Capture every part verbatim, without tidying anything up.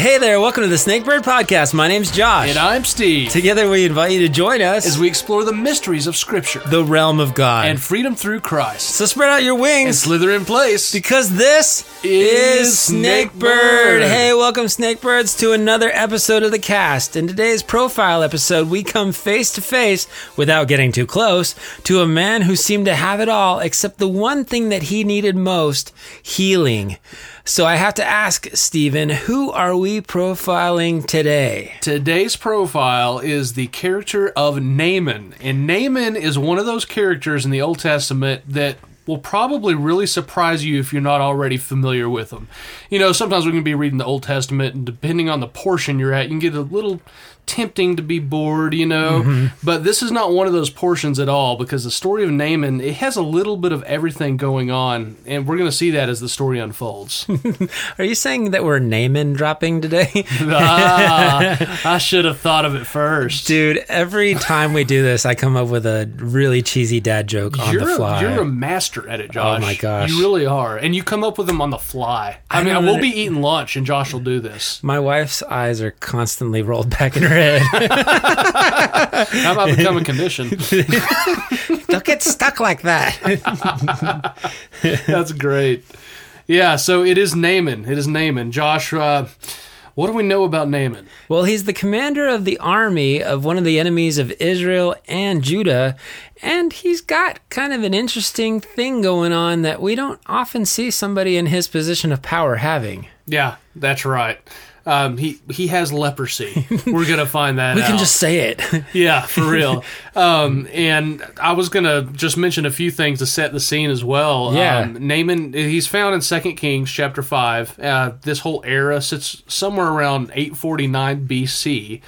Hey there, welcome to the Snakebird Podcast. My name's Josh. And I'm Steve. Together we invite you to join us as we explore the mysteries of Scripture, the realm of God, and freedom through Christ. So spread out your wings and slither in place, because this is Snakebird. Hey, welcome Snakebirds to another episode of the cast. In today's profile episode, we come face to face, without getting too close, to a man who seemed to have it all except the one thing that he needed most, healing. So I have to ask, Stephen, who are we profiling today? Today's profile is the character of Naaman. And Naaman is one of those characters in the Old Testament that will probably really surprise you if you're not already familiar with them. You know, sometimes we can be reading the Old Testament, and depending on the portion you're at, you can get a little tempting to be bored, you know. Mm-hmm. But this is not one of those portions at all, because the story of Naaman, it has a little bit of everything going on, and we're going to see that as the story unfolds. Are you saying that we're Naaman dropping today? ah, I should have thought of it first. Dude, every time we do this, I come up with a really cheesy dad joke on you're the fly. A, you're a master at it, Josh. Oh my gosh. You really are. And you come up with them on the fly. I, I mean, I will be eating lunch, and Josh will do this. My wife's eyes are constantly rolled back in her That might become a condition. Don't get stuck like that. That's great. Yeah, so it is Naaman. It is Naaman. Josh, uh, what do we know about Naaman? Well, he's the commander of the army of one of the enemies of Israel and Judah, and he's got kind of an interesting thing going on that we don't often see somebody in his position of power having. Yeah, that's right. Um, he, he has leprosy. We're going to find that we out. We can just say it. Yeah, for real. Um, and I was going to just mention a few things to set the scene as well. Yeah. Um, Naaman, he's found in Second Kings chapter five. Uh, this whole era sits somewhere around eight forty-nine B C.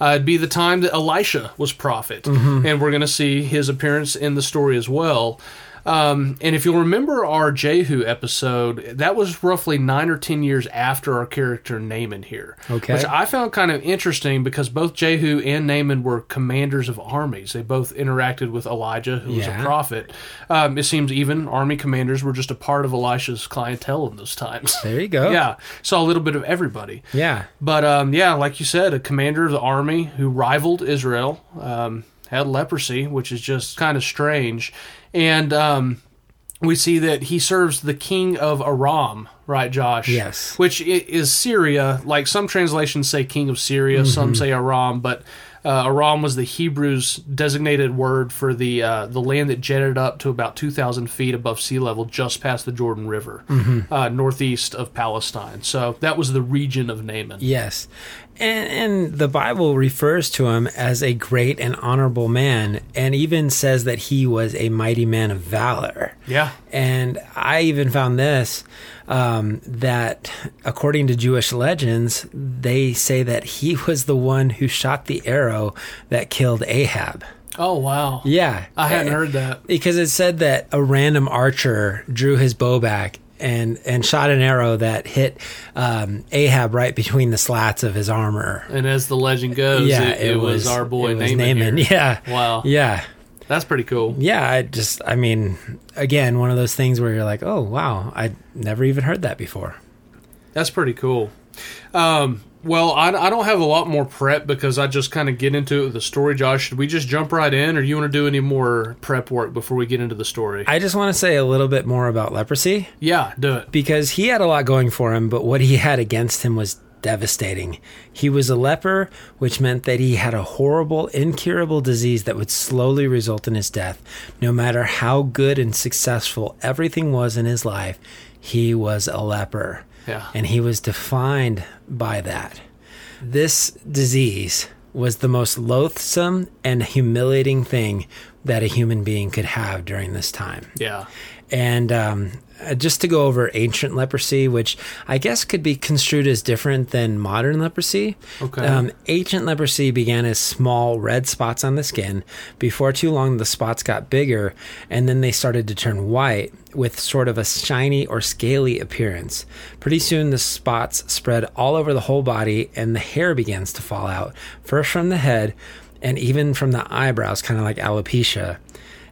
Uh, it'd be the time that Elisha was prophet. Mm-hmm. And we're going to see his appearance in the story as well. Um, and if you'll remember our Jehu episode, that was roughly nine or ten years after our character Naaman here. Okay. Which I found kind of interesting, because both Jehu and Naaman were commanders of armies. They both interacted with Elijah, who yeah. was a prophet. Um, it seems even army commanders were just a part of Elisha's clientele in those times. There you go. Yeah. Saw a little bit of everybody. Yeah. But um, yeah, like you said, a commander of the army who rivaled Israel, um, had leprosy, which is just kind of strange. And um, we see that he serves the king of Aram, right, Josh? Yes. Which is Syria. Like, some translations say king of Syria, mm-hmm. some say Aram, but uh, Aram was the Hebrews' designated word for the uh, the land that jetted up to about two thousand feet above sea level, just past the Jordan River, mm-hmm. uh, northeast of Palestine. So that was the region of Naaman. Yes. And, and the Bible refers to him as a great and honorable man, and even says that he was a mighty man of valor. Yeah. And I even found this, um, that according to Jewish legends, they say that he was the one who shot the arrow that killed Ahab. Oh, wow. Yeah. I hadn't heard that. Because it said that a random archer drew his bow back and and shot an arrow that hit um, Ahab right between the slats of his armor. And as the legend goes, yeah, it, it, it was, was our boy was Naaman. Naaman here. Yeah. Wow. Yeah. That's pretty cool. Yeah, I just, I mean, again, one of those things where you're like, oh, wow, I never even heard that before. That's pretty cool. Um, well, I, I don't have a lot more prep, because I just kind of get into the story, Josh. Should we just jump right in, or you want to do any more prep work before we get into the story? I just want to say a little bit more about leprosy. Yeah, do it. Because he had a lot going for him, but what he had against him was devastating. He was a leper, which meant that he had a horrible, incurable disease that would slowly result in his death. No matter how good and successful everything was in his life, he was a leper. Yeah. And he was defined by that. This disease was the most loathsome and humiliating thing that a human being could have during this time. Yeah. And um, just to go over ancient leprosy, which I guess could be construed as different than modern leprosy. Okay. Um, ancient leprosy began as small red spots on the skin. Before too long, the spots got bigger, and then they started to turn white with sort of a shiny or scaly appearance. Pretty soon, the spots spread all over the whole body, and the hair begins to fall out, first from the head and even from the eyebrows, kind of like alopecia.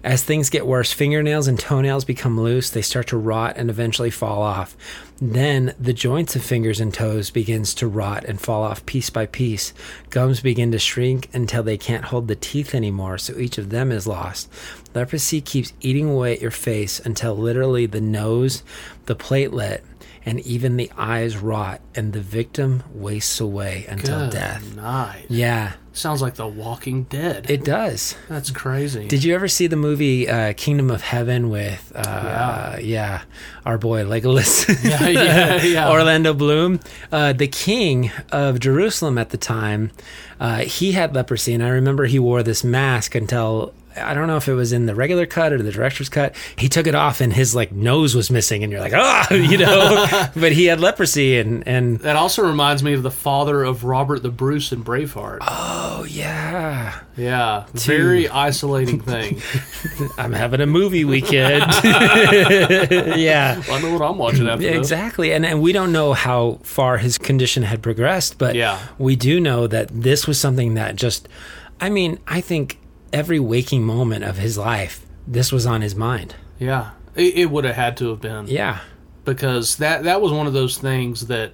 As things get worse, fingernails and toenails become loose. They start to rot and eventually fall off. Then the joints of fingers and toes begins to rot and fall off piece by piece. Gums begin to shrink until they can't hold the teeth anymore, so each of them is lost. Leprosy keeps eating away at your face until literally the nose, the platelet, and even the eyes rot, and the victim wastes away until Good death. Night. Yeah. Sounds like The Walking Dead. It does. That's crazy. Did you ever see the movie uh, Kingdom of Heaven with, uh, yeah. Uh, yeah, our boy Legolas? yeah, yeah, yeah. Orlando Bloom. Uh, the king of Jerusalem at the time, uh, he had leprosy, and I remember he wore this mask until... I don't know if it was in the regular cut or the director's cut. He took it off and his like nose was missing and you're like, ah, you know, but he had leprosy. And, and that also reminds me of the father of Robert the Bruce in Braveheart. Oh yeah. Yeah. Dude. Very isolating thing. I'm having a movie weekend. yeah. Well, I know what I'm watching after this. Exactly. And, and we don't know how far his condition had progressed, but yeah. we do know that this was something that just, I mean, I think, every waking moment of his life, this was on his mind. Yeah. It, it would have had to have been. Yeah. Because that, that was one of those things that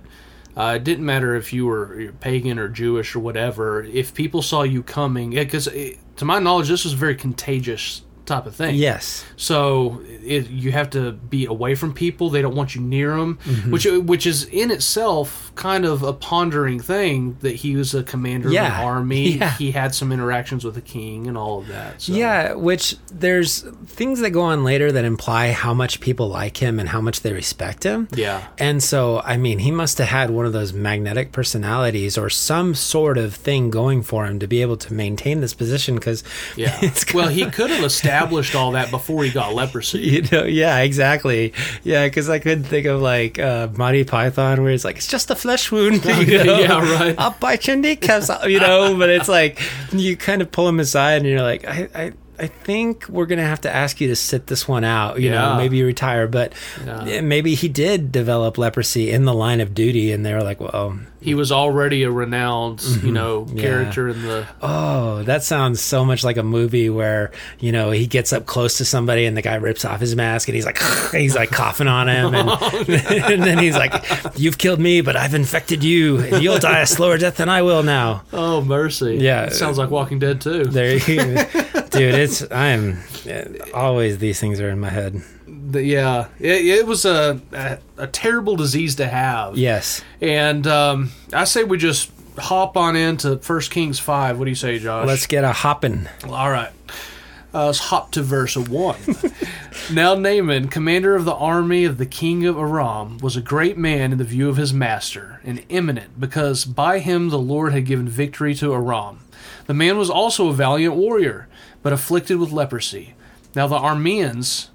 uh, it didn't matter if you were pagan or Jewish or whatever. If people saw you coming, because yeah, to my knowledge, this was a very contagious type of thing. Yes. So it, you have to be away from people. They don't want you near them, mm-hmm. which which is in itself kind of a pondering thing that he was a commander yeah. of an army. Yeah. He had some interactions with the king and all of that. So. Yeah, which there's things that go on later that imply how much people like him and how much they respect him. Yeah. And so, I mean, he must have had one of those magnetic personalities or some sort of thing going for him to be able to maintain this position because... Yeah. Well, he could have established... established all that before he got leprosy. You know, yeah, exactly. Yeah, because I couldn't think of like uh, Monty Python where it's like, it's just a flesh wound. You know? Yeah, right. I'll bite your kneecaps, you know, but it's like you kind of pull him aside and you're like, I... I I think we're going to have to ask you to sit this one out, you yeah. know, maybe retire. But yeah. maybe he did develop leprosy in the line of duty, and they were like, well... He was already a renowned, mm-hmm. you know, character yeah. in the... Oh, that sounds so much like a movie where, you know, he gets up close to somebody, and the guy rips off his mask, and he's like, he's like coughing on him. And, oh, yeah. and then he's like, you've killed me, but I've infected you, and you'll die a slower death than I will now. Oh, mercy. Yeah. It sounds like Walking Dead, too. There you go. Dude, it's I'm always these things are in my head. Yeah, it, it was a, a a terrible disease to have. Yes, and um, I say we just hop on into First Kings five. What do you say, Josh? Let's get a hopping. All right, uh, let's hop to verse one. Now Naaman, commander of the army of the king of Aram, was a great man in the view of his master, and eminent, because by him the Lord had given victory to Aram. The man was also a valiant warrior, but afflicted with leprosy. Now the Arameans,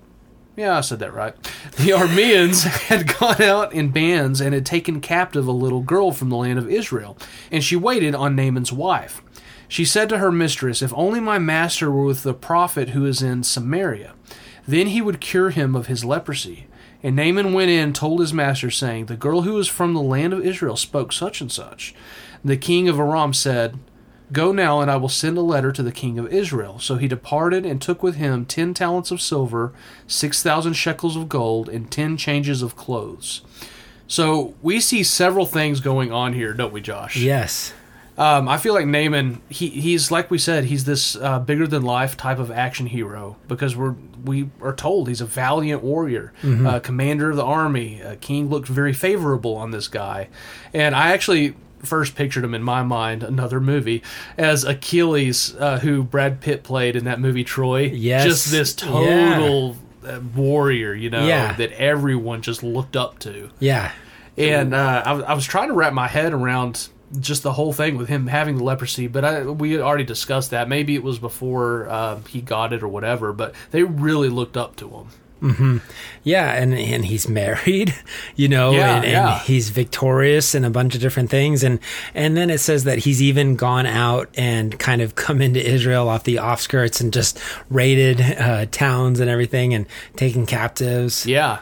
yeah, I said that right. The Arameans had gone out in bands and had taken captive a little girl from the land of Israel, and she waited on Naaman's wife. She said to her mistress, "If only my master were with the prophet who is in Samaria, then he would cure him of his leprosy." And Naaman went in and told his master, saying, "The girl who is from the land of Israel spoke such and such." The king of Aram said, "Go now, and I will send a letter to the king of Israel." So he departed and took with him ten talents of silver, six thousand shekels of gold, and ten changes of clothes. So we see several things going on here, don't we, Josh? Yes. Um, I feel like Naaman, he, he's, like we said, he's this uh, bigger-than-life type of action hero because we're, we are told he's a valiant warrior, mm-hmm. uh, commander of the army. Uh, king looked very favorable on this guy. And I actually... first pictured him in my mind, another movie, as Achilles, uh, who Brad Pitt played in that movie Troy. Yes. Just this total yeah. warrior, you know, yeah. that everyone just looked up to. Yeah. And uh, I, I was trying to wrap my head around just the whole thing with him having the leprosy, but I, we had already discussed that. Maybe it was before uh, he got it or whatever, but they really looked up to him. Mm-hmm. Yeah, and, and he's married, you know, yeah, and, and yeah. he's victorious in a bunch of different things. And, and then it says that he's even gone out and kind of come into Israel off the offskirts and just raided uh, towns and everything and taken captives. Yeah.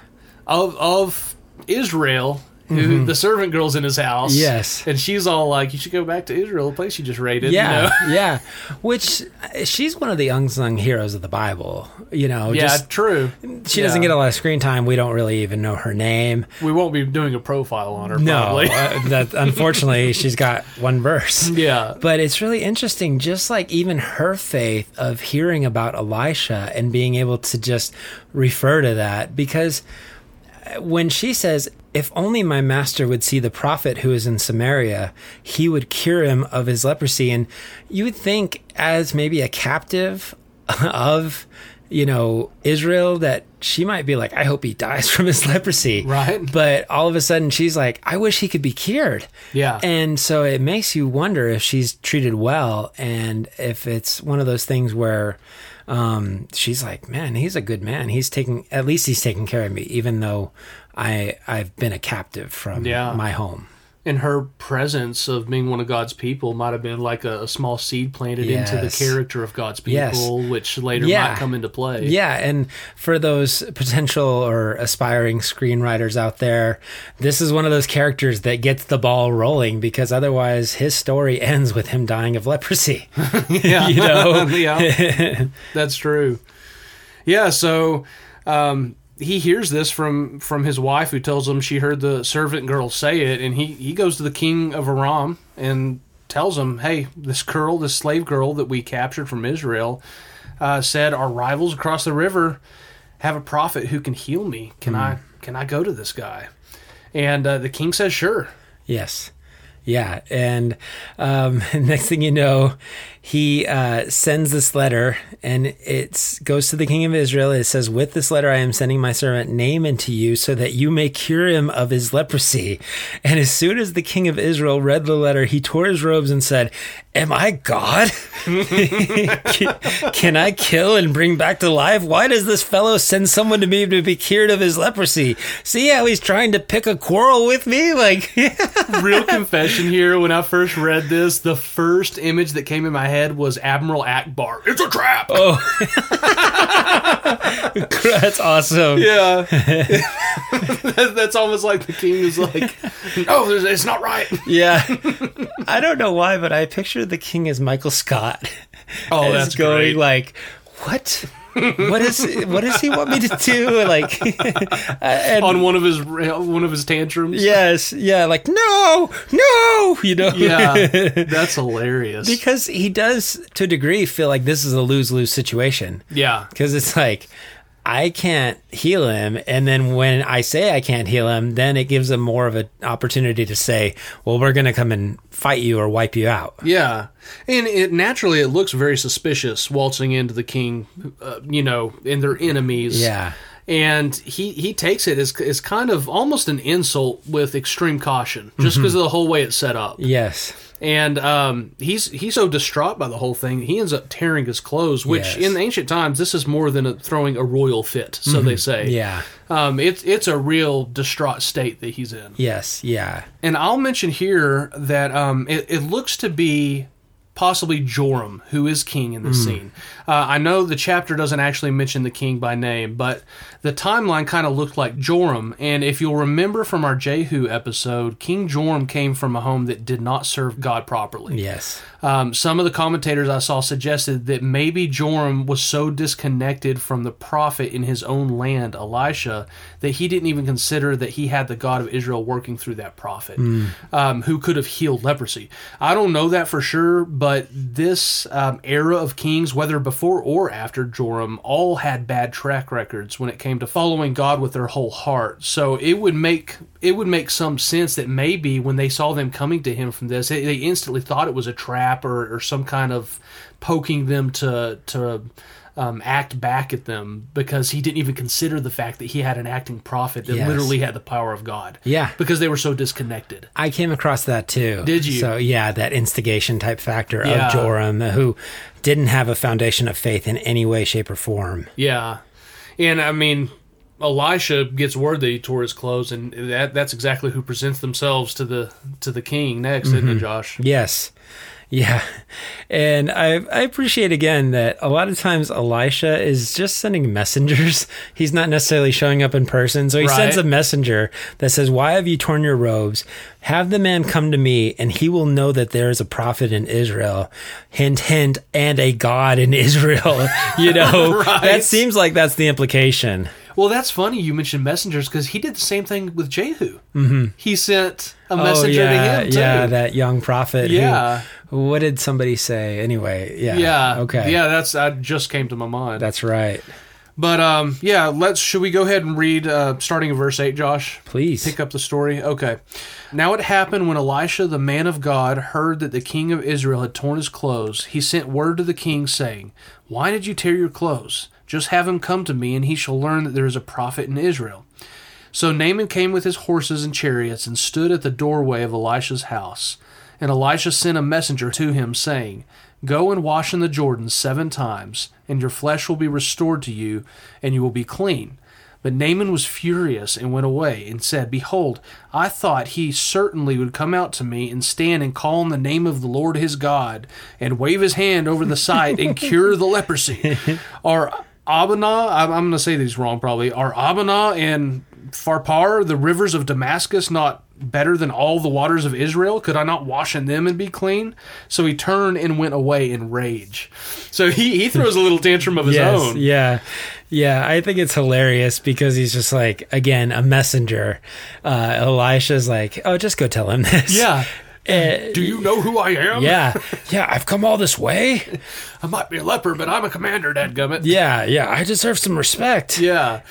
Of, of Israel, who mm-hmm. the servant girl's in his house. Yes. And she's all like, you should go back to Israel, the place you just raided. Yeah, you know? Yeah. Which, she's one of the unsung heroes of the Bible, you know. Yeah, just, true. She yeah. doesn't get a lot of screen time. We don't really even know her name. We won't be doing a profile on her, no, probably. uh, that, unfortunately, she's got one verse. Yeah. But it's really interesting, just like even her faith of hearing about Elisha and being able to just refer to that, because when she says, if only my master would see the prophet who is in Samaria, he would cure him of his leprosy. And you would think, as maybe a captive of, you know, Israel, that she might be like, I hope he dies from his leprosy. Right. But all of a sudden she's like, I wish he could be cured. Yeah. And so it makes you wonder if she's treated well, and if it's one of those things where um, she's like, man, he's a good man. He's taking, at least he's taking care of me, even though I, I've been a captive from yeah. my home. And her presence of being one of God's people might have been like a, a small seed planted yes. into the character of God's people, yes. which later yeah. might come into play. Yeah, and for those potential or aspiring screenwriters out there, this is one of those characters that gets the ball rolling, because otherwise his story ends with him dying of leprosy. yeah. You know? yeah, that's true. Yeah, so... Um, he hears this from, from his wife, who tells him she heard the servant girl say it, and he, he goes to the king of Aram and tells him, hey, this girl, this slave girl that we captured from Israel, uh, said, our rivals across the river have a prophet who can heal me. Can mm. I can I go to this guy? And uh, the king says, sure. Yes. Yeah, and um, next thing you know, he uh, sends this letter, and it goes to the king of Israel. It says, with this letter I am sending my servant Naaman to you so that you may cure him of his leprosy. And as soon as the king of Israel read the letter, he tore his robes and said, am I God? Can I kill and bring back to life? Why does this fellow send someone to me to be cured of his leprosy? See how he's trying to pick a quarrel with me? Like, real confession here. When I first read this, the first image that came in my head was Admiral Ackbar. It's a trap. Oh, that's awesome. Yeah. That's almost like the king was like, oh, it's not right. Yeah. I don't know why, but I picture the king is Michael Scott. Oh, that's going great. Like, what? What is? What does he want me to do? Like, and, on one of his one of his tantrums. Yes, yeah, like no, no, you know. Yeah, that's hilarious. Because he does, to a degree, feel like this is a lose-lose situation. Yeah, because it's like, I can't heal him, and then when I say I can't heal him, then it gives him more of an opportunity to say, well, we're going to come and fight you or wipe you out. Yeah. And it naturally, it looks very suspicious, waltzing into the king, uh, you know, and their enemies. Yeah. And he, he takes it as, as kind of almost an insult with extreme caution, just because mm-hmm. of the whole way it's set up. Yes. And um, he's he's so distraught by the whole thing, he ends up tearing his clothes, which yes. in ancient times, this is more than a, throwing a royal fit, so mm-hmm. they say. Yeah. Um, it's, it's a real distraught state that he's in. Yes, yeah. And I'll mention here that um, it, it looks to be possibly Joram, who is king in this mm. scene. Uh, I know the chapter doesn't actually mention the king by name, but the timeline kind of looked like Joram. And if you'll remember from our Jehu episode, King Joram came from a home that did not serve God properly. Yes. Um, some of the commentators I saw suggested that maybe Joram was so disconnected from the prophet in his own land, Elisha, that he didn't even consider that he had the God of Israel working through that prophet, mm. um, who could have healed leprosy. I don't know that for sure, but But this um, era of kings, whether before or after Joram, all had bad track records when it came to following God with their whole heart. So it would make it would make some sense that maybe when they saw them coming to him from this, they instantly thought it was a trap or, or some kind of poking them to to um, act back at them, because he didn't even consider the fact that he had an acting prophet that yes. literally had the power of God. Yeah, because they were so disconnected. I came across that too. Did you? So yeah, that instigation type factor. Yeah. Of Joram, who didn't have a foundation of faith in any way, shape, or form. Yeah. And I mean, Elisha gets word that he tore his clothes, and that that's exactly who presents themselves to the to the king next, mm-hmm. isn't it, Josh? Yes. Yeah. And I I appreciate, again, that a lot of times Elisha is just sending messengers. He's not necessarily showing up in person. So he right. sends a messenger that says, "Why have you torn your robes? Have the man come to me, and he will know that there is a prophet in Israel." Hint, hint, and a God in Israel. You know, right. that seems like that's the implication. Well, that's funny you mentioned messengers, because he did the same thing with Jehu. Mm-hmm. He sent a messenger oh, yeah, to him, too. Yeah, that young prophet. Yeah. Who, what did somebody say? Anyway, yeah. Yeah. Okay. Yeah, that's that just came to my mind. That's right. But, um, yeah, let's. Should we go ahead and read, uh, starting in verse eight, Josh? Please. Pick up the story. Okay. "Now it happened when Elisha, the man of God, heard that the king of Israel had torn his clothes, he sent word to the king, saying, 'Why did you tear your clothes? Just have him come to me, and he shall learn that there is a prophet in Israel.' So Naaman came with his horses and chariots and stood at the doorway of Elisha's house. And Elisha sent a messenger to him, saying, 'Go and wash in the Jordan seven times, and your flesh will be restored to you, and you will be clean.' But Naaman was furious and went away and said, 'Behold, I thought he certainly would come out to me and stand and call on the name of the Lord his God and wave his hand over the site and cure the leprosy.' Or Abana, I'm going to say these wrong probably, are Abana and Farpar, the rivers of Damascus, not better than all the waters of Israel? Could I not wash in them and be clean?' So he turned and went away in rage." So he, he throws a little tantrum of his yes, own. Yeah. Yeah, I think it's hilarious because he's just like, again, a messenger. Uh, Elisha's like, "Oh, just go tell him this." Yeah. Uh, "Do you know who I am?" Yeah, yeah. "I've come all this way. I might be a leper, but I'm a commander, dadgummit." Yeah, yeah. "I deserve some respect." Yeah,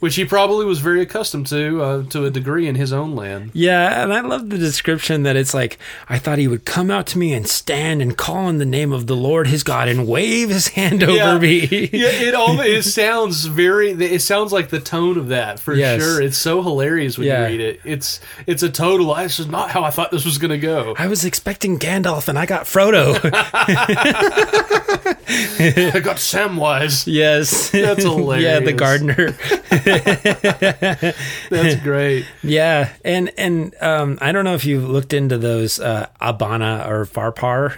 which he probably was very accustomed to, uh, to a degree, in his own land. Yeah, and I love the description that it's like, "I thought he would come out to me and stand and call on the name of the Lord his God and wave his hand over yeah. me." Yeah, it all it sounds very. It sounds like the tone of that for yes. sure. It's so hilarious when yeah. you read it. It's it's a total. This is not how I thought this was going to go. I was expecting Gandalf, and I got Frodo. I got Samwise. Yes. That's hilarious. Yeah, the gardener. That's great. Yeah, and and um, I don't know if you've looked into those uh, Abana or Farpar,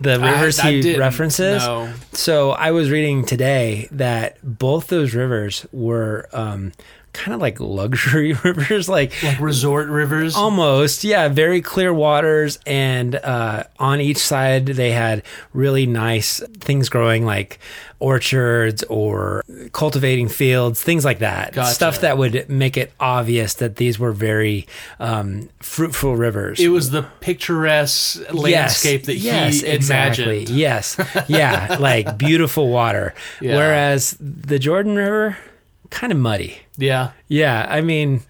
the rivers I, I he didn't. references. No. So I was reading today that both those rivers were... Um, kind of like luxury rivers, like, like resort rivers almost. Yeah, very clear waters, and uh on each side they had really nice things growing, like orchards or cultivating fields, things like that. Gotcha. Stuff that would make it obvious that these were very um fruitful rivers. It was the picturesque landscape yes, that yes, he exactly. imagined. Yes, yeah, like beautiful water. Yeah. Whereas the Jordan River, kind of muddy. Yeah. Yeah. I mean,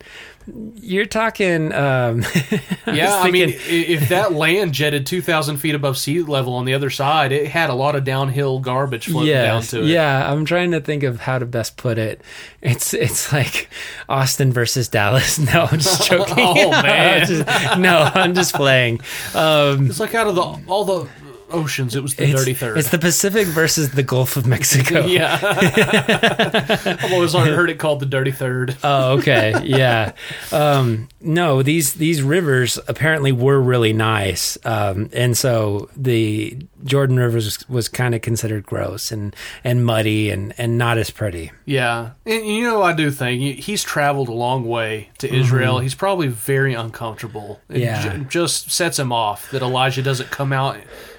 you're talking... Um, I yeah, thinking, I mean, if that land jetted two thousand feet above sea level on the other side, it had a lot of downhill garbage floating yes, down to it. Yeah, I'm trying to think of how to best put it. It's it's like Austin versus Dallas. No, I'm just joking. Oh, man. I'm just, no, I'm just playing. Um, it's like out of the all the... oceans, it was the dirty third. It's the Pacific versus the Gulf of Mexico. Yeah. I've always heard it called the dirty third. Oh, okay. Yeah. Um, no, these these rivers apparently were really nice. Um, and so the Jordan River was, was kind of considered gross and, and muddy and, and not as pretty. Yeah. And you know, I do think he's traveled a long way to Israel. Mm-hmm. He's probably very uncomfortable. It yeah. j- just sets him off that Elijah doesn't come out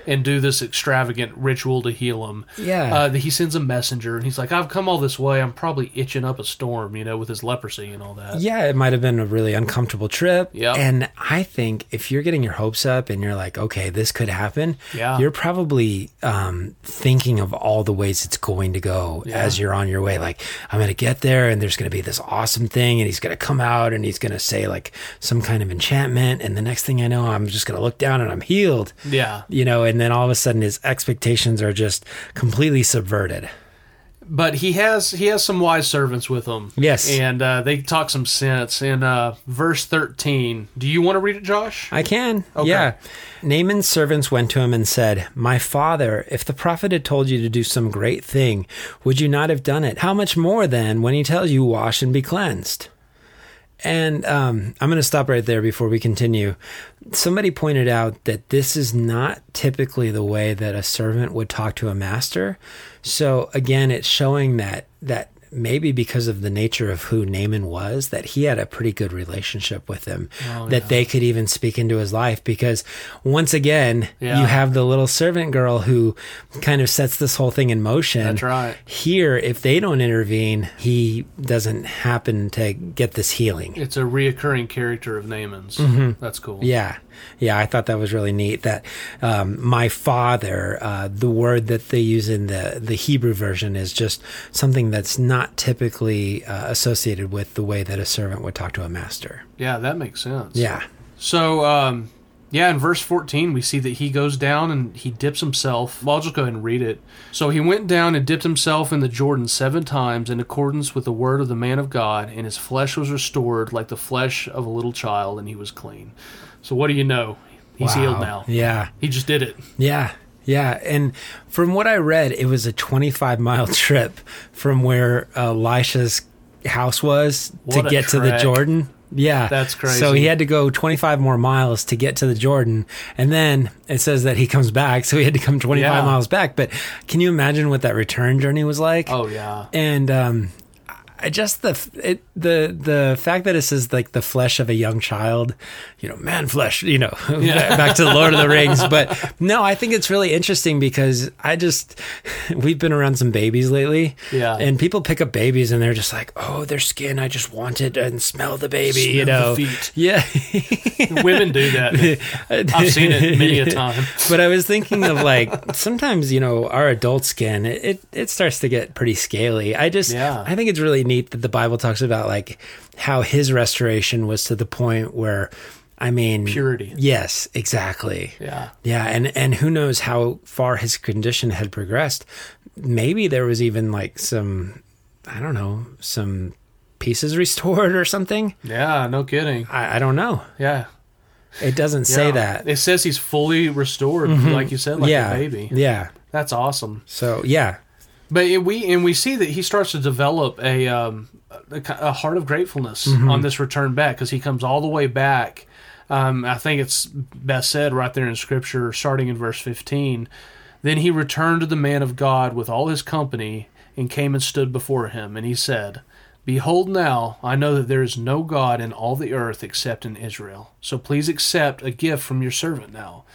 and do this extravagant ritual to heal him. Yeah. Uh, he sends a messenger, and he's like, "I've come all this way. I'm probably itching up a storm," you know, with his leprosy and all that. Yeah, it might have been a really uncomfortable trip. Yeah. And I think if you're getting your hopes up and you're like, okay, this could happen, yeah. you're probably um, thinking of all the ways it's going to go yeah. as you're on your way. Like, I'm going to get there, and there's going to be this awesome thing, and he's going to come out, and he's going to say, like, some kind of enchantment, and the next thing I know, I'm just going to look down, and I'm healed. Yeah. You know, and then all of a sudden his expectations are just completely subverted. But he has he has some wise servants with him. Yes. And uh, they talk some sense. In uh, verse thirteen, do you want to read it, Josh? I can. Okay. Yeah. Naaman's servants went to him and said, "My father, if the prophet had told you to do some great thing, would you not have done it? How much more then when he tells you, 'Wash and be cleansed'?" And um, I'm going to stop right there before we continue. Somebody pointed out that this is not typically the way that a servant would talk to a master. So again, it's showing that that maybe because of the nature of who Naaman was, that he had a pretty good relationship with him, oh, that yeah. they could even speak into his life. Because once again, yeah. you have the little servant girl who kind of sets this whole thing in motion. That's right. Here, if they don't intervene, he doesn't happen to get this healing. It's a reoccurring character of Naaman's. Mm-hmm. That's cool. Yeah. Yeah, I thought that was really neat that um, my father, uh, the word that they use in the, the Hebrew version is just something that's not typically uh, associated with the way that a servant would talk to a master. Yeah, that makes sense. Yeah. So, um, yeah, in verse fourteen, we see that he goes down and he dips himself. Well, I'll just go ahead and read it. "So he went down and dipped himself in the Jordan seven times in accordance with the word of the man of God, and his flesh was restored like the flesh of a little child, and he was clean." So what do you know? He's wow. healed now. Yeah. He just did it. Yeah. Yeah. And from what I read, it was a twenty-five mile trip from where Elisha's house was what to get trek. to the Jordan. Yeah. That's crazy. So he had to go twenty-five more miles to get to the Jordan. And then it says that he comes back. So he had to come twenty-five yeah. miles back. But can you imagine what that return journey was like? Oh, yeah. And, um, I just the it, the the fact that it says like the flesh of a young child, you know, man flesh, you know, yeah. back to the Lord of the Rings. But no, I think it's really interesting because I just we've been around some babies lately, yeah. and people pick up babies and they're just like, oh, their skin, I just want it and smell the baby, smell you know, the feet. Yeah. Women do that. I've seen it many a time. But I was thinking of like sometimes you know our adult skin it it, it starts to get pretty scaly. I just yeah. I think it's really neat. Neat that the Bible talks about like how his restoration was to the point where, I mean, purity. Yes, exactly. Yeah, yeah, and and who knows how far his condition had progressed? Maybe there was even like some, I don't know, some pieces restored or something. Yeah, no kidding. I, I don't know. Yeah, it doesn't yeah. say that. It says he's fully restored, mm-hmm. like you said, like yeah. a baby. Yeah, that's awesome. So yeah. But it, we and we see that he starts to develop a um, a, a heart of gratefulness mm-hmm. on this return back because he comes all the way back. Um, I think it's best said right there in Scripture, starting in verse fifteen. "Then he returned to the man of God with all his company and came and stood before him. And he said, 'Behold now, I know that there is no God in all the earth except in Israel. So please accept a gift from your servant now.'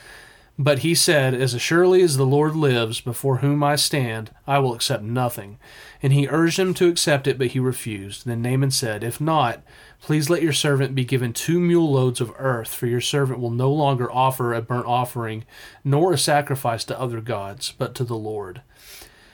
But he said, 'As surely as the Lord lives, before whom I stand, I will accept nothing.' And he urged him to accept it, but he refused. Then Naaman said, 'If not, please let your servant be given two mule loads of earth, for your servant will no longer offer a burnt offering, nor a sacrifice to other gods, but to the Lord.'"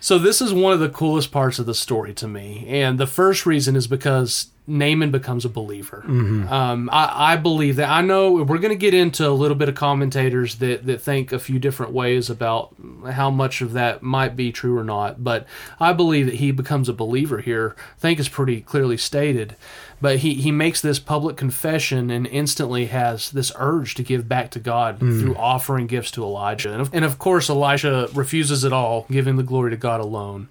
So this is one of the coolest parts of the story to me. And the first reason is because Naaman becomes a believer. Mm-hmm. Um, I, I believe that. I know we're going to get into a little bit of commentators that, that think a few different ways about how much of that might be true or not. But I believe that he becomes a believer here. I think it's pretty clearly stated. But he, he makes this public confession and instantly has this urge to give back to God mm. through offering gifts to Elijah. And of, and of course, Elisha refuses it all, giving the glory to God alone.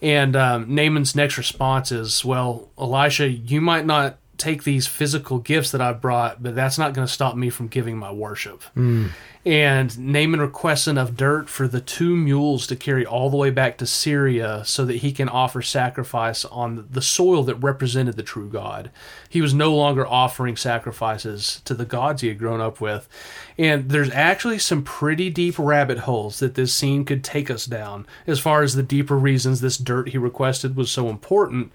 And um, Naaman's next response is, "Well, Elisha, you might not take these physical gifts that I brought, but that's not going to stop me from giving my worship." Mm. And Naaman requests enough dirt for the two mules to carry all the way back to Syria so that he can offer sacrifice on the soil that represented the true God. He was no longer offering sacrifices to the gods he had grown up with. And there's actually some pretty deep rabbit holes that this scene could take us down as far as the deeper reasons this dirt he requested was so important.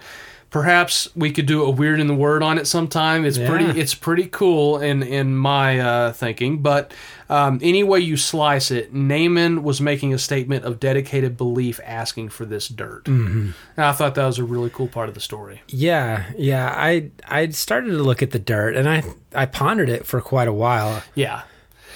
Perhaps we could do a Weird in the Word on it sometime. It's yeah. pretty It's pretty cool in, in my uh, thinking. But um, any way you slice it, Naaman was making a statement of dedicated belief asking for this dirt. Mm-hmm. And I thought that was a really cool part of the story. Yeah, yeah. I I started to look at the dirt, and I I pondered it for quite a while. Yeah.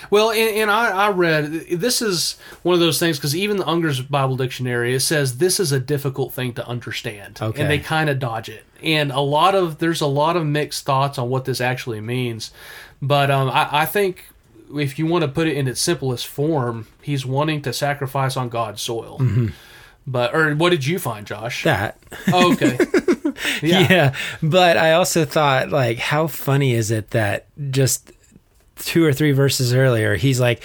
Well, and, and I, I read, this is one of those things, because even the Unger's Bible Dictionary, it says this is a difficult thing to understand, okay. and they kind of dodge it. And a lot of there's a lot of mixed thoughts on what this actually means. But um, I, I think if you want to put it in its simplest form, he's wanting to sacrifice on God's soil. Mm-hmm. But or what did you find, Josh? That. Oh, okay. Yeah. yeah. But I also thought, like, how funny is it that just two or three verses earlier, he's like,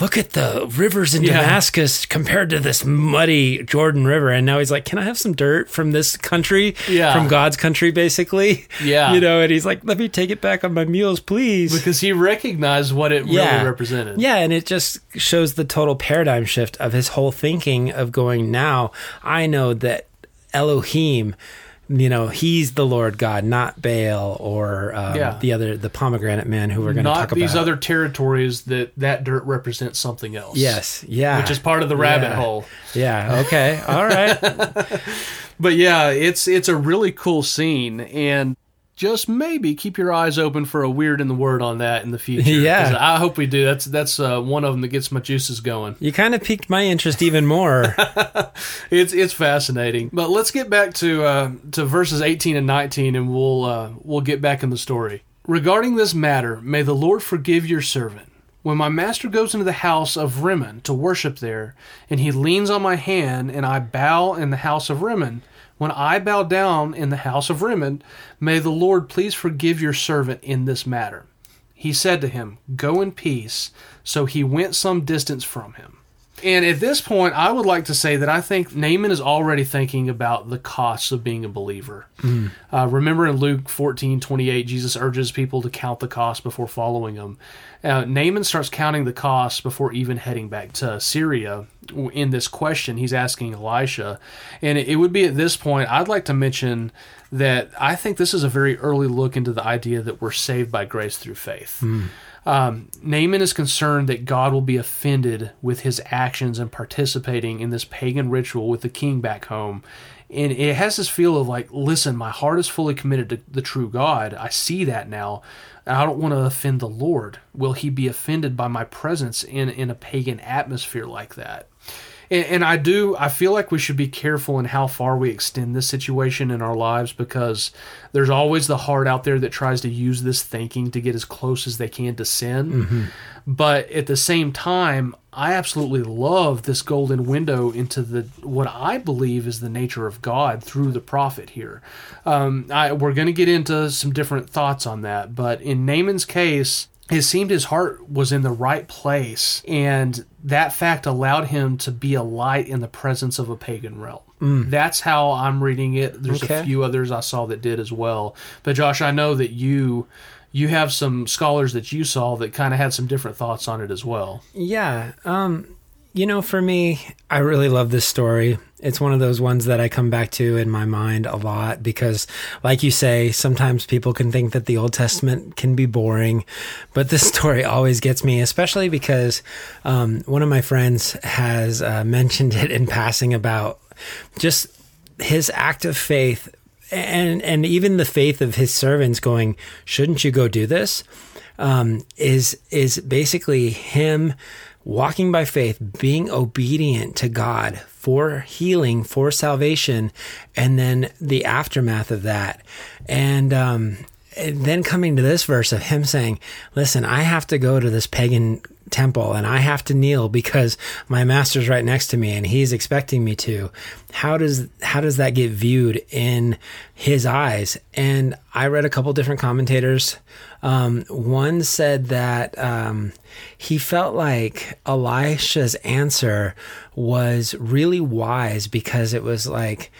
look at the rivers in yeah. Damascus compared to this muddy Jordan River. And now he's like, can I have some dirt from this country? Yeah. From God's country, basically. Yeah. You know, and he's like, let me take it back on my mules, please. Because he recognized what it yeah. really represented. Yeah. And it just shows the total paradigm shift of his whole thinking of going, now I know that Elohim, you know, he's the Lord God, not Baal or um, yeah. the other, the pomegranate man who we're going to talk about. Not these other territories that that dirt represents something else. Yes, yeah. Which is part of the rabbit yeah. hole. Yeah, okay, all right. But yeah, it's it's a really cool scene, and just maybe keep your eyes open for a weird in the word on that in the future. Yeah. I hope we do. That's that's uh, one of them that gets my juices going. You kind of piqued my interest even more. it's it's fascinating. But let's get back to uh, to verses eighteen and nineteen, and we'll uh, we'll get back in the story. Regarding this matter, may the Lord forgive your servant. When my master goes into the house of Rimmon to worship there, and he leans on my hand, and I bow in the house of Rimmon, when I bow down in the house of Rimmon, may the Lord please forgive your servant in this matter. He said to him, go in peace. So he went some distance from him. And at this point, I would like to say that I think Naaman is already thinking about the costs of being a believer. Mm. Uh, remember in Luke fourteen twenty-eight, Jesus urges people to count the cost before following him. Uh, Naaman starts counting the costs before even heading back to Syria. In this question, he's asking Elisha, and it would be at this point, I'd like to mention that I think this is a very early look into the idea that we're saved by grace through faith. Mm. Um, Naaman is concerned that God will be offended with his actions and participating in this pagan ritual with the king back home. And it has this feel of like, listen, my heart is fully committed to the true God. I see that now. I don't want to offend the Lord. Will he be offended by my presence in, in a pagan atmosphere like that? And, and I do, I feel like we should be careful in how far we extend this situation in our lives, because there's always the heart out there that tries to use this thinking to get as close as they can to sin. Mm-hmm. But at the same time, I absolutely love this golden window into the what I believe is the nature of God through the prophet here. Um, I, we're going to get into some different thoughts on that, but in Naaman's case, it seemed his heart was in the right place, and that fact allowed him to be a light in the presence of a pagan realm. Mm. That's how I'm reading it. There's okay. a few others I saw that did as well. But Josh, I know that you... you have some scholars that you saw that kind of had some different thoughts on it as well. Yeah. Um, you know, for me, I really love this story. It's one of those ones that I come back to in my mind a lot because, like you say, sometimes people can think that the Old Testament can be boring, but this story always gets me, especially because um, one of my friends has uh, mentioned it in passing about just his act of faith. And and even the faith of his servants going, shouldn't you go do this? Um, is is basically him walking by faith, being obedient to God for healing, for salvation, and then the aftermath of that. And, um, and then coming to this verse of him saying, listen, I have to go to this pagan temple and I have to kneel because my master's right next to me and he's expecting me to. How does how does that get viewed in his eyes? And I read a couple different commentators. Um, one said that um, he felt like Elisha's answer was really wise because it was like,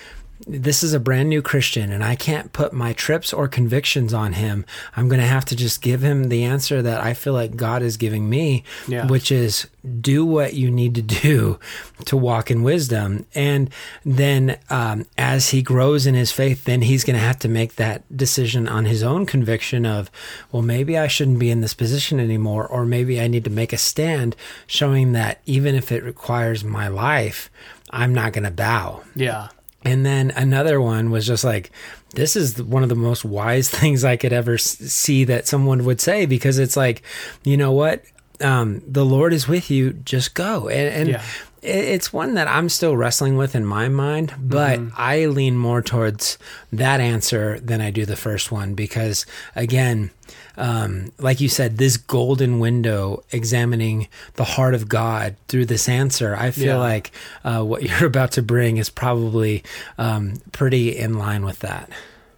this is a brand new Christian and I can't put my trips or convictions on him. I'm going to have to just give him the answer that I feel like God is giving me, yeah. which is do what you need to do to walk in wisdom. And then um, as he grows in his faith, then he's going to have to make that decision on his own conviction of, well, maybe I shouldn't be in this position anymore, or maybe I need to make a stand showing that even if it requires my life, I'm not going to bow. Yeah. And then another one was just like, this is one of the most wise things I could ever see that someone would say, because it's like, you know what? um, the Lord is with you, just go. And, and yeah. it's one that I'm still wrestling with in my mind, but mm-hmm. I lean more towards that answer than I do the first one, because again, um, like you said, this golden window examining the heart of God through this answer, I feel yeah. like uh, what you're about to bring is probably um, pretty in line with that.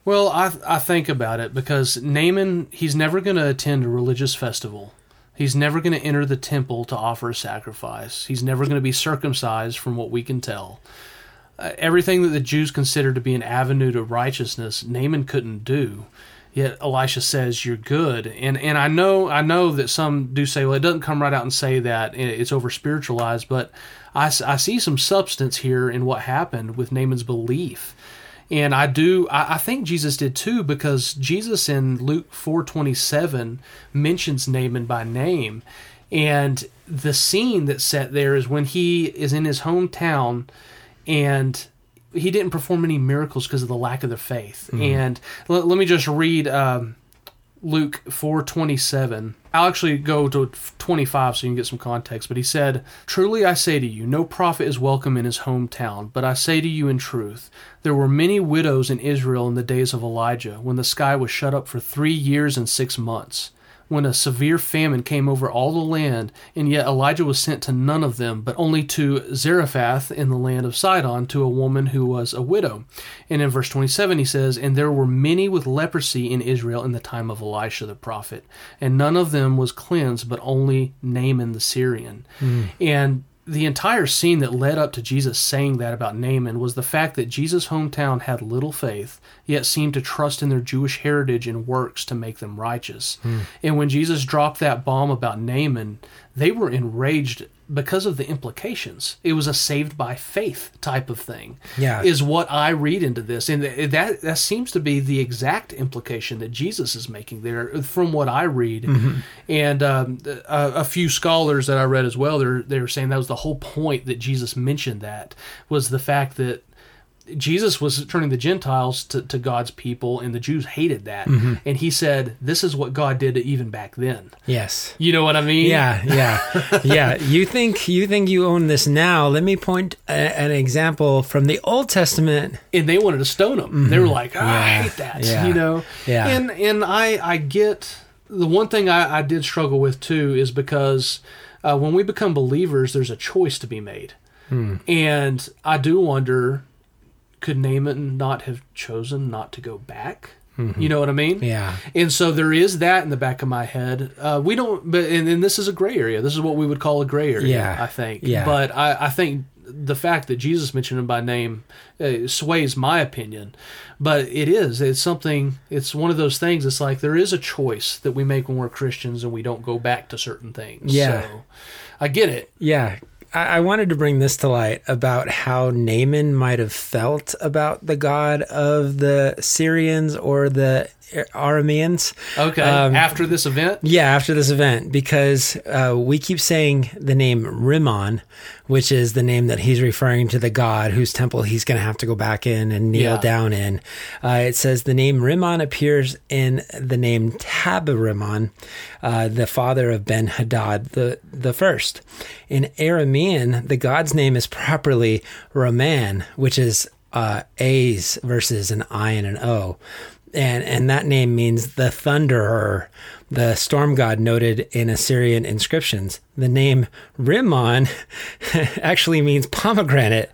Well, I I think about it because Naaman, he's never going to attend a religious festival. He's never going to enter the temple to offer a sacrifice. He's never going to be circumcised from what we can tell. Uh, everything that the Jews considered to be an avenue to righteousness, Naaman couldn't do. Yet Elisha says, you're good. And and I know I know that some do say, well, it doesn't come right out and say that. It's over-spiritualized. But I, I see some substance here in what happened with Naaman's belief. And I do, I think Jesus did too, because Jesus in Luke four twenty-seven mentions Naaman by name. And the scene that's set there is when he is in his hometown and he didn't perform any miracles because of the lack of their faith. Mm-hmm. And let, let me just read um, Luke four twenty-seven. I'll actually go to twenty-five so you can get some context. But he said, "Truly I say to you, no prophet is welcome in his hometown. But I say to you in truth, there were many widows in Israel in the days of Elijah, when the sky was shut up for three years and six months, when a severe famine came over all the land, and yet Elijah was sent to none of them, but only to Zarephath in the land of Sidon, to a woman who was a widow." And in verse twenty-seven he says, "And there were many with leprosy in Israel in the time of Elisha the prophet, and none of them was cleansed, but only Naaman the Syrian." Mm. And the entire scene that led up to Jesus saying that about Naaman was the fact that Jesus' hometown had little faith, yet seemed to trust in their Jewish heritage and works to make them righteous. Mm. And when Jesus dropped that bomb about Naaman, they were enraged because of the implications. It was a saved by faith type of thing, yeah. is what I read into this. And that that seems to be the exact implication that Jesus is making there from what I read. Mm-hmm. And um, a, a few scholars that I read as well, they're, they were saying that was the whole point that Jesus mentioned, that was the fact that Jesus was turning the Gentiles to, to God's people, and the Jews hated that. Mm-hmm. And he said, this is what God did even back then. Yes. You know what I mean? Yeah, yeah, yeah. You think you think you own this now. Let me point a, an example from the Old Testament. And they wanted to stone him. Mm-hmm. They were like, oh, yeah, I hate that, yeah, you know? Yeah. And, and I, I get... The one thing I, I did struggle with, too, is because uh, when we become believers, there's a choice to be made. Mm. And I do wonder... could Naaman not have chosen not to go back? Mm-hmm. You know what I mean? Yeah. And so there is that in the back of my head. Uh, we don't, but and, and this is a gray area. This is what we would call a gray area, yeah. I think. Yeah. But I, I think the fact that Jesus mentioned him by name uh, sways my opinion. But it is. It's something, it's one of those things. It's like there is a choice that we make when we're Christians and we don't go back to certain things. Yeah. So I get it. Yeah. I wanted to bring this to light about how Naaman might have felt about the God of the Syrians or the Arameans. Okay, um, after this event? Yeah, after this event, because uh, we keep saying the name Rimmon, which is the name that he's referring to the God whose temple he's going to have to go back in and kneel yeah. down in. Uh, it says the name Rimmon appears in the name Tab-Rimmon, uh, the father of Ben-Hadad the, the first. In Aramean, the God's name is properly Raman, which is uh, A's versus an I and an O. And and that name means the thunderer, the storm god noted in Assyrian inscriptions. The name Rimmon actually means pomegranate,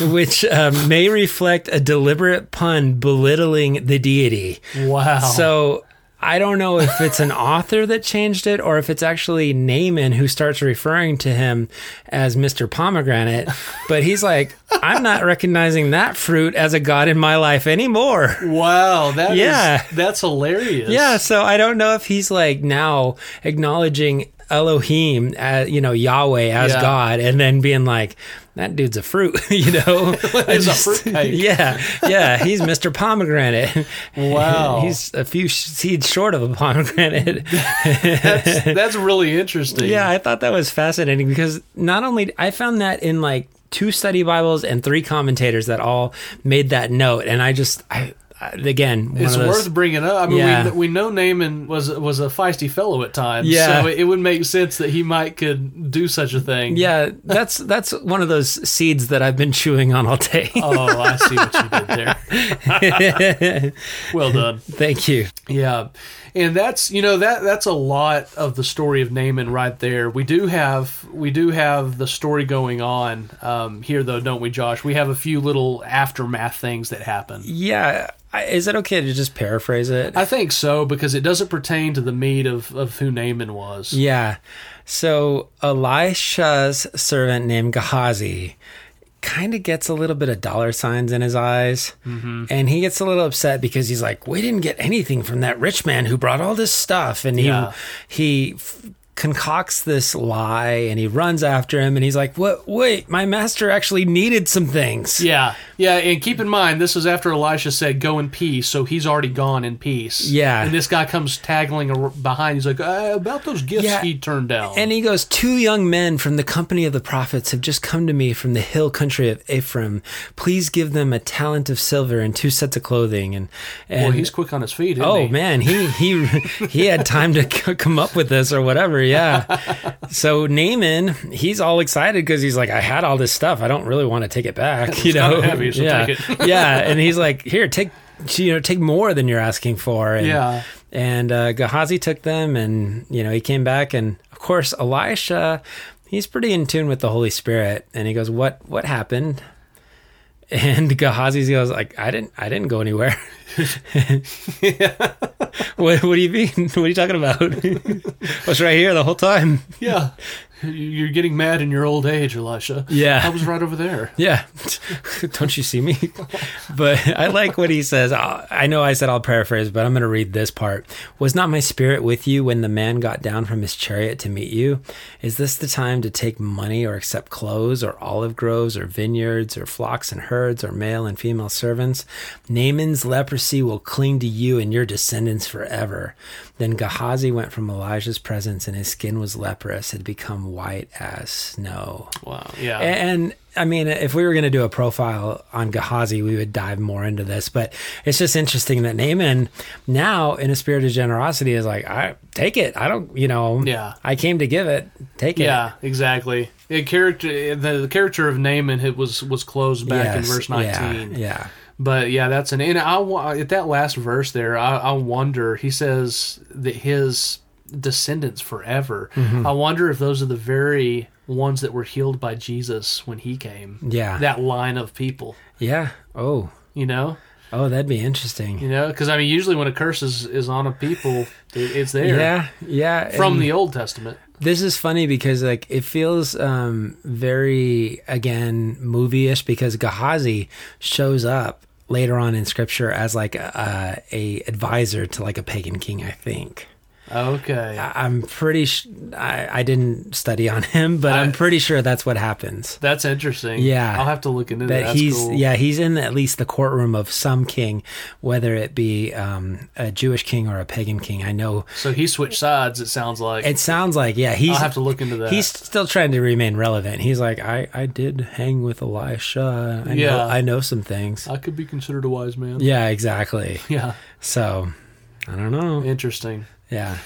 which uh, may reflect a deliberate pun belittling the deity. Wow. So I don't know if it's an author that changed it or if it's actually Naaman who starts referring to him as Mister Pomegranate, but he's like, I'm not recognizing that fruit as a god in my life anymore. Wow, that yeah. is, that's hilarious. Yeah, so I don't know if he's like now acknowledging Elohim, as, you know, Yahweh as yeah. God, and then being like, that dude's a fruit, you know? He's a fruitcake. Yeah, yeah, he's Mister Pomegranate. Wow. He's a few seeds short of a pomegranate. that's, that's really interesting. Yeah, I thought that was fascinating because not only, I found that in like two study Bibles and three commentators that all made that note, and I just, I, again, one it's of those, worth bringing up. I mean, yeah. we, we know Naaman was was a feisty fellow at times, yeah. so it, it would make sense that he might could do such a thing. Yeah, that's that's one of those seeds that I've been chewing on all day. Oh, I see what you did there. Well done. Thank you. Yeah, and that's you know that that's a lot of the story of Naaman right there. We do have we do have the story going on um, here though, don't we, Josh? We have a few little aftermath things that happen. Yeah. Is it okay to just paraphrase it? I think so, because it doesn't pertain to the meat of, of who Naaman was. Yeah. So Elisha's servant named Gehazi kind of gets a little bit of dollar signs in his eyes. Mm-hmm. And he gets a little upset because he's like, we didn't get anything from that rich man who brought all this stuff. And he yeah. he... concocts this lie, and he runs after him, and he's like, "What? Wait, my master actually needed some things." Yeah, yeah, and keep in mind, this is after Elisha said, "Go in peace," so he's already gone in peace. Yeah, and this guy comes taggling behind. He's like, uh, "About those gifts yeah. he turned down," and he goes, "Two young men from the company of the prophets have just come to me from the hill country of Ephraim. Please give them a talent of silver and two sets of clothing." And and well, he's quick on his feet. Isn't oh he? man, he he he had time to c- come up with this or whatever. Yeah. So Naaman, he's all excited because he's like, I had all this stuff. I don't really want to take it back. You know, heavy, so yeah. Take it. yeah. And he's like, here, take, you know, take more than you're asking for. And, yeah. And uh, Gehazi took them, and, you know, he came back. And of course, Elisha, he's pretty in tune with the Holy Spirit. And he goes, what, what happened? And Gehazi goes like, I didn't, I didn't go anywhere. yeah. What, what do you mean? What are you talking about? I was right here the whole time. Yeah. You're getting mad in your old age, Elisha. Yeah. I was right over there. Yeah. Don't you see me? But I like what he says. I know I said I'll paraphrase, but I'm going to read this part. Was not my spirit with you when the man got down from his chariot to meet you? Is this the time to take money or accept clothes or olive groves or vineyards or flocks and herds or male and female servants? Naaman's leprosy will cling to you and your descendants forever. Then Gehazi went from Elijah's presence, and his skin was leprous, had become white as snow. Wow. Yeah. And, and I mean, if we were going to do a profile on Gehazi, we would dive more into this, but it's just interesting that Naaman now, in a spirit of generosity, is like, I take it. I don't, you know, yeah. I came to give it. Take it. Yeah, exactly. It character the, the character of Naaman it was was closed back yes, in verse nineteen. Yeah. yeah. But yeah, that's an and I at that last verse there, I, I wonder. He says that his descendants forever. Mm-hmm. I wonder if those are the very ones that were healed by Jesus when he came. Yeah. That line of people. Yeah. Oh. You know? Oh, that'd be interesting. You know, because I mean, usually when a curse is, is on a people, it, it's there. Yeah. Yeah. From and the Old Testament. This is funny because, like, it feels um, very, again, movie-ish, because Gehazi shows up later on in Scripture as, like, a, a advisor to, like, a pagan king, I think. Okay. I'm pretty sh- I, I didn't study on him, but I, I'm pretty sure that's what happens. That's interesting. Yeah. I'll have to look into that. that. He's, cool. Yeah, he's in at least the courtroom of some king, whether it be um, a Jewish king or a pagan king. I know. So he switched sides, it sounds like. It sounds like, yeah. He's, I'll have to look into that. He's still trying to remain relevant. He's like, I, I did hang with Elisha. I yeah. Know, I know some things. I could be considered a wise man. Yeah, exactly. Yeah. So, I don't know. Interesting. Yeah.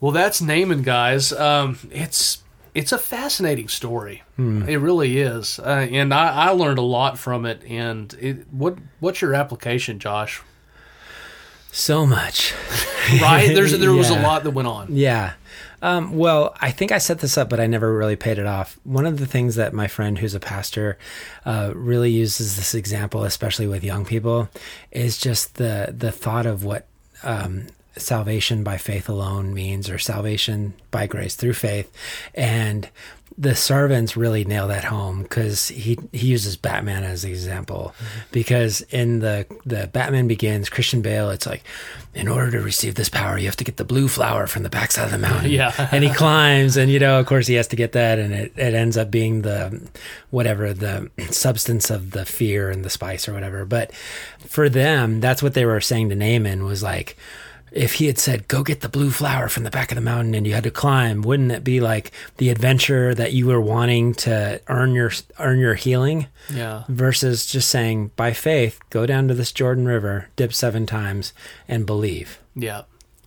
Well, that's Naaman, guys. Um, it's it's a fascinating story. Hmm. It really is. Uh, and I, I learned a lot from it. And it, what what's your application, Josh? So much. Right? There's, there yeah. was a lot that went on. Yeah. Um, well, I think I set this up, but I never really paid it off. One of the things that my friend who's a pastor uh, really uses this example, especially with young people, is just the, the thought of what... Um, salvation by faith alone means, or salvation by grace through faith. And the servants really nail that home, because he, he uses Batman as an example, mm-hmm. because in the, the Batman Begins, Christian Bale, it's like, in order to receive this power, you have to get the blue flower from the backside of the mountain. Yeah. And he climbs, and, you know, of course he has to get that, and it, it ends up being the, whatever, the substance of the fear and the spice or whatever. But for them, that's what they were saying to Naaman was like, if he had said, go get the blue flower from the back of the mountain and you had to climb, wouldn't it be like the adventure that you were wanting to earn your earn your healing? Yeah. Versus just saying, by faith, go down to this Jordan River, dip seven times, and believe. Yeah.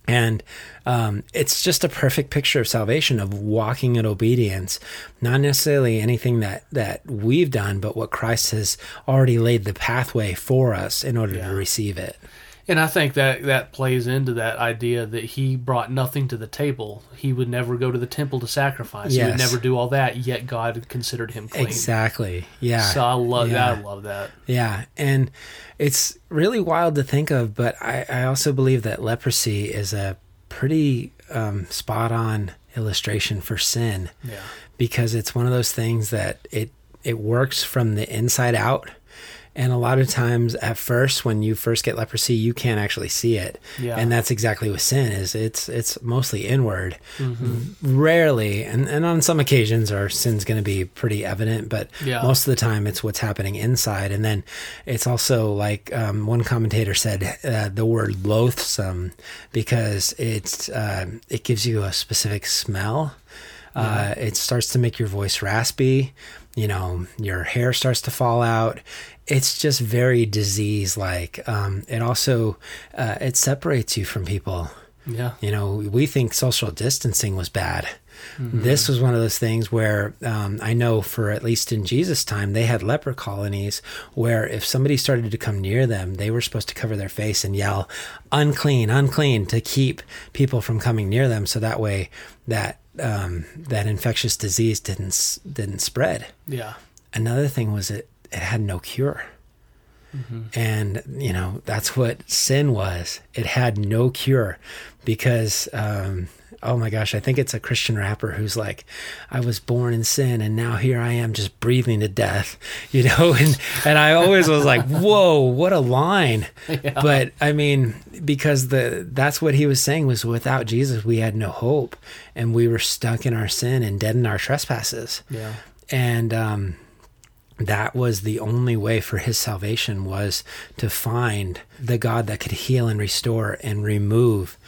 And um, it's just a perfect picture of salvation, of walking in obedience, not necessarily anything that, that we've done, but what Christ has already laid the pathway for us in order yeah. to receive it. And I think that that plays into that idea that he brought nothing to the table. He would never go to the temple to sacrifice. Yes. He would never do all that, yet God considered him clean. Exactly, yeah. So I love yeah. that. I love that. Yeah, and it's really wild to think of, but I, I also believe that leprosy is a pretty um, spot-on illustration for sin. Yeah. Because it's one of those things that it it works from the inside out. And a lot of times at first, when you first get leprosy, you can't actually see it. Yeah. And that's exactly what sin is. It's it's mostly inward. Mm-hmm. Rarely, and, and on some occasions, our sin's going to be pretty evident, but yeah. most of the time it's what's happening inside. And then it's also like um, one commentator said, uh, the word loathsome, because it's uh, it gives you a specific smell. Uh, yeah. It starts to make your voice raspy. You know, your hair starts to fall out. It's just very disease-like. Um, it also, uh, it separates you from people. Yeah. You know, we think social distancing was bad. Mm-hmm. This was one of those things where um, I know for at least in Jesus' time, they had leper colonies where if somebody started to come near them, they were supposed to cover their face and yell, unclean, unclean, to keep people from coming near them. So that way that Um, that infectious disease didn't didn't spread. Yeah. Another thing was it it had no cure. Mm-hmm. And, you know, that's what sin was. It had no cure because, um, oh my gosh, I think it's a Christian rapper who's like, I was born in sin and now here I am just breathing to death, you know? And, and I always was like, whoa, what a line. Yeah. But I mean, because the, that's what he was saying was without Jesus, we had no hope and we were stuck in our sin and dead in our trespasses. Yeah. And, um, that was the only way for his salvation was to find the God that could heal and restore and remove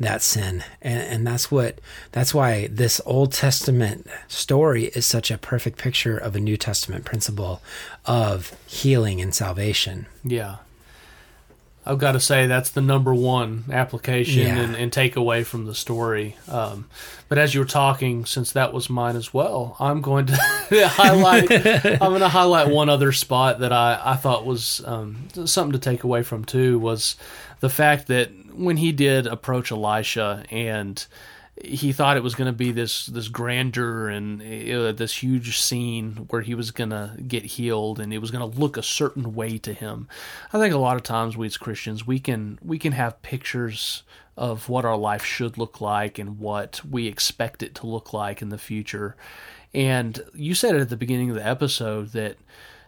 that sin. And, and that's what, that's why this Old Testament story is such a perfect picture of a New Testament principle of healing and salvation. Yeah. I've got to say that's the number one application yeah. and, and takeaway from the story. Um, but as you were talking, since that was mine as well, I'm going to highlight. I'm going to highlight one other spot that I, I thought was um, something to take away from too was the fact that when he did approach Elisha and he thought it was going to be this this grandeur and uh, this huge scene where he was going to get healed and it was going to look a certain way to him. I think a lot of times we as Christians, we can we can have pictures of what our life should look like and what we expect it to look like in the future. And you said it at the beginning of the episode that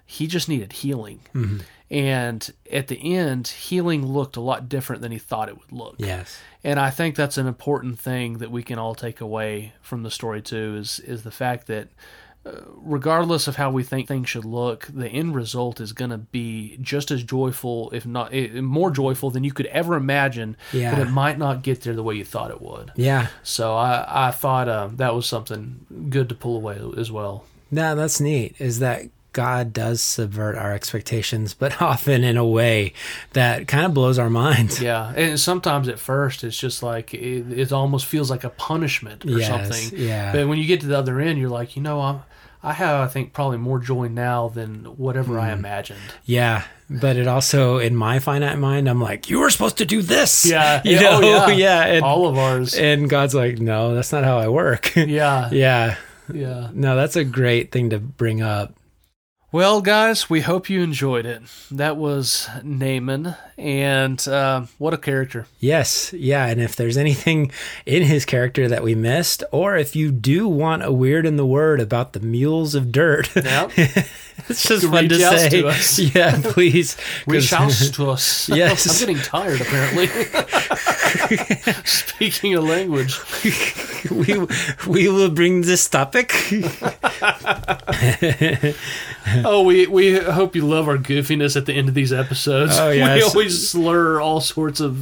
he just needed healing. Mm-hmm. And at the end, healing looked a lot different than he thought it would look. Yes. And I think that's an important thing that we can all take away from the story, too, is is the fact that uh, regardless of how we think things should look, the end result is going to be just as joyful, if not it, more joyful than you could ever imagine, yeah. but it might not get there the way you thought it would. Yeah. So I, I thought uh, that was something good to pull away as well. No, that's neat, is that God does subvert our expectations, but often in a way that kind of blows our minds. Yeah, and sometimes at first it's just like, it, it almost feels like a punishment or yes, something. Yeah. But when you get to the other end, you're like, you know, I'm, I have, I think, probably more joy now than whatever mm. I imagined. Yeah, but it also, in my finite mind, I'm like, you were supposed to do this. Yeah. You know? Oh, yeah, yeah. And, all of ours. And God's like, no, that's not how I work. Yeah. yeah. Yeah. No, that's a great thing to bring up. Well, guys, we hope you enjoyed it. That was Naaman, and uh, what a character. Yes, yeah, and if there's anything in his character that we missed, or if you do want a Weird in the Word about the mules of dirt, yep. it's just fun to say. To us. Yeah, please. Reach out to us. Yes. I'm getting tired, apparently. Speaking a language. we we will bring this topic. Oh, we we hope you love our goofiness at the end of these episodes. Oh, yes. We always slur all sorts of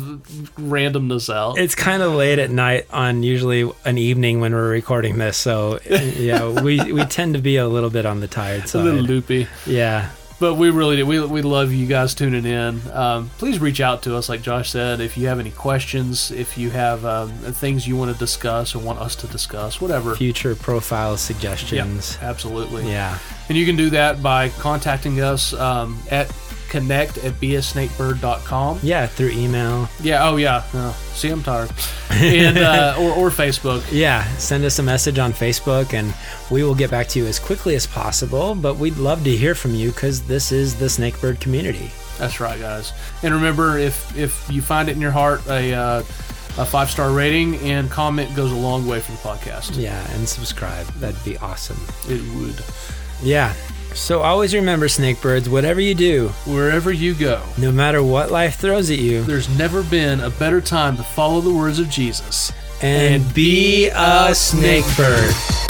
randomness out. It's kind of late at night on usually an evening when we're recording this, so yeah, we we tend to be a little bit on the tired side, a little loopy. Yeah. But we really do. We we love you guys tuning in. Um, please reach out to us, like Josh said, if you have any questions, if you have um, things you want to discuss or want us to discuss, whatever. Future profile suggestions. Yep, absolutely. Yeah. And you can do that by contacting us um, at connect at be a snakebird dot com. Yeah, through email. Yeah, oh yeah. Oh, see, I'm tired. And uh, or, or Facebook. Yeah, send us a message on Facebook and we will get back to you as quickly as possible, but we'd love to hear from you because this is the Snakebird community. That's right, guys. And remember, if if you find it in your heart, a uh, a five-star rating and comment goes a long way for the podcast. Yeah, and subscribe. That'd be awesome. It would. Yeah. So always remember, Snakebirds, whatever you do, wherever you go, no matter what life throws at you, there's never been a better time to follow the words of Jesus and, and be a Snakebird.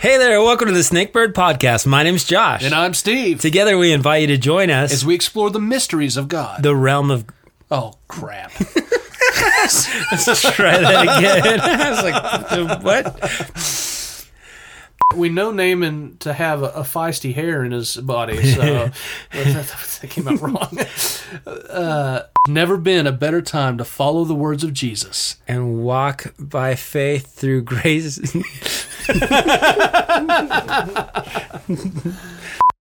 Hey there, welcome to the Snakebird Podcast. My name's Josh. And I'm Steve. Together we invite you to join us as we explore the mysteries of God. The realm of... Oh, crap. Let's try that again. I was like, what? We know Naaman to have a, a feisty hair in his body, so that came out wrong. Uh, never been a better time to follow the words of Jesus. And walk by faith through grace... Ha ha ha ha ha ha.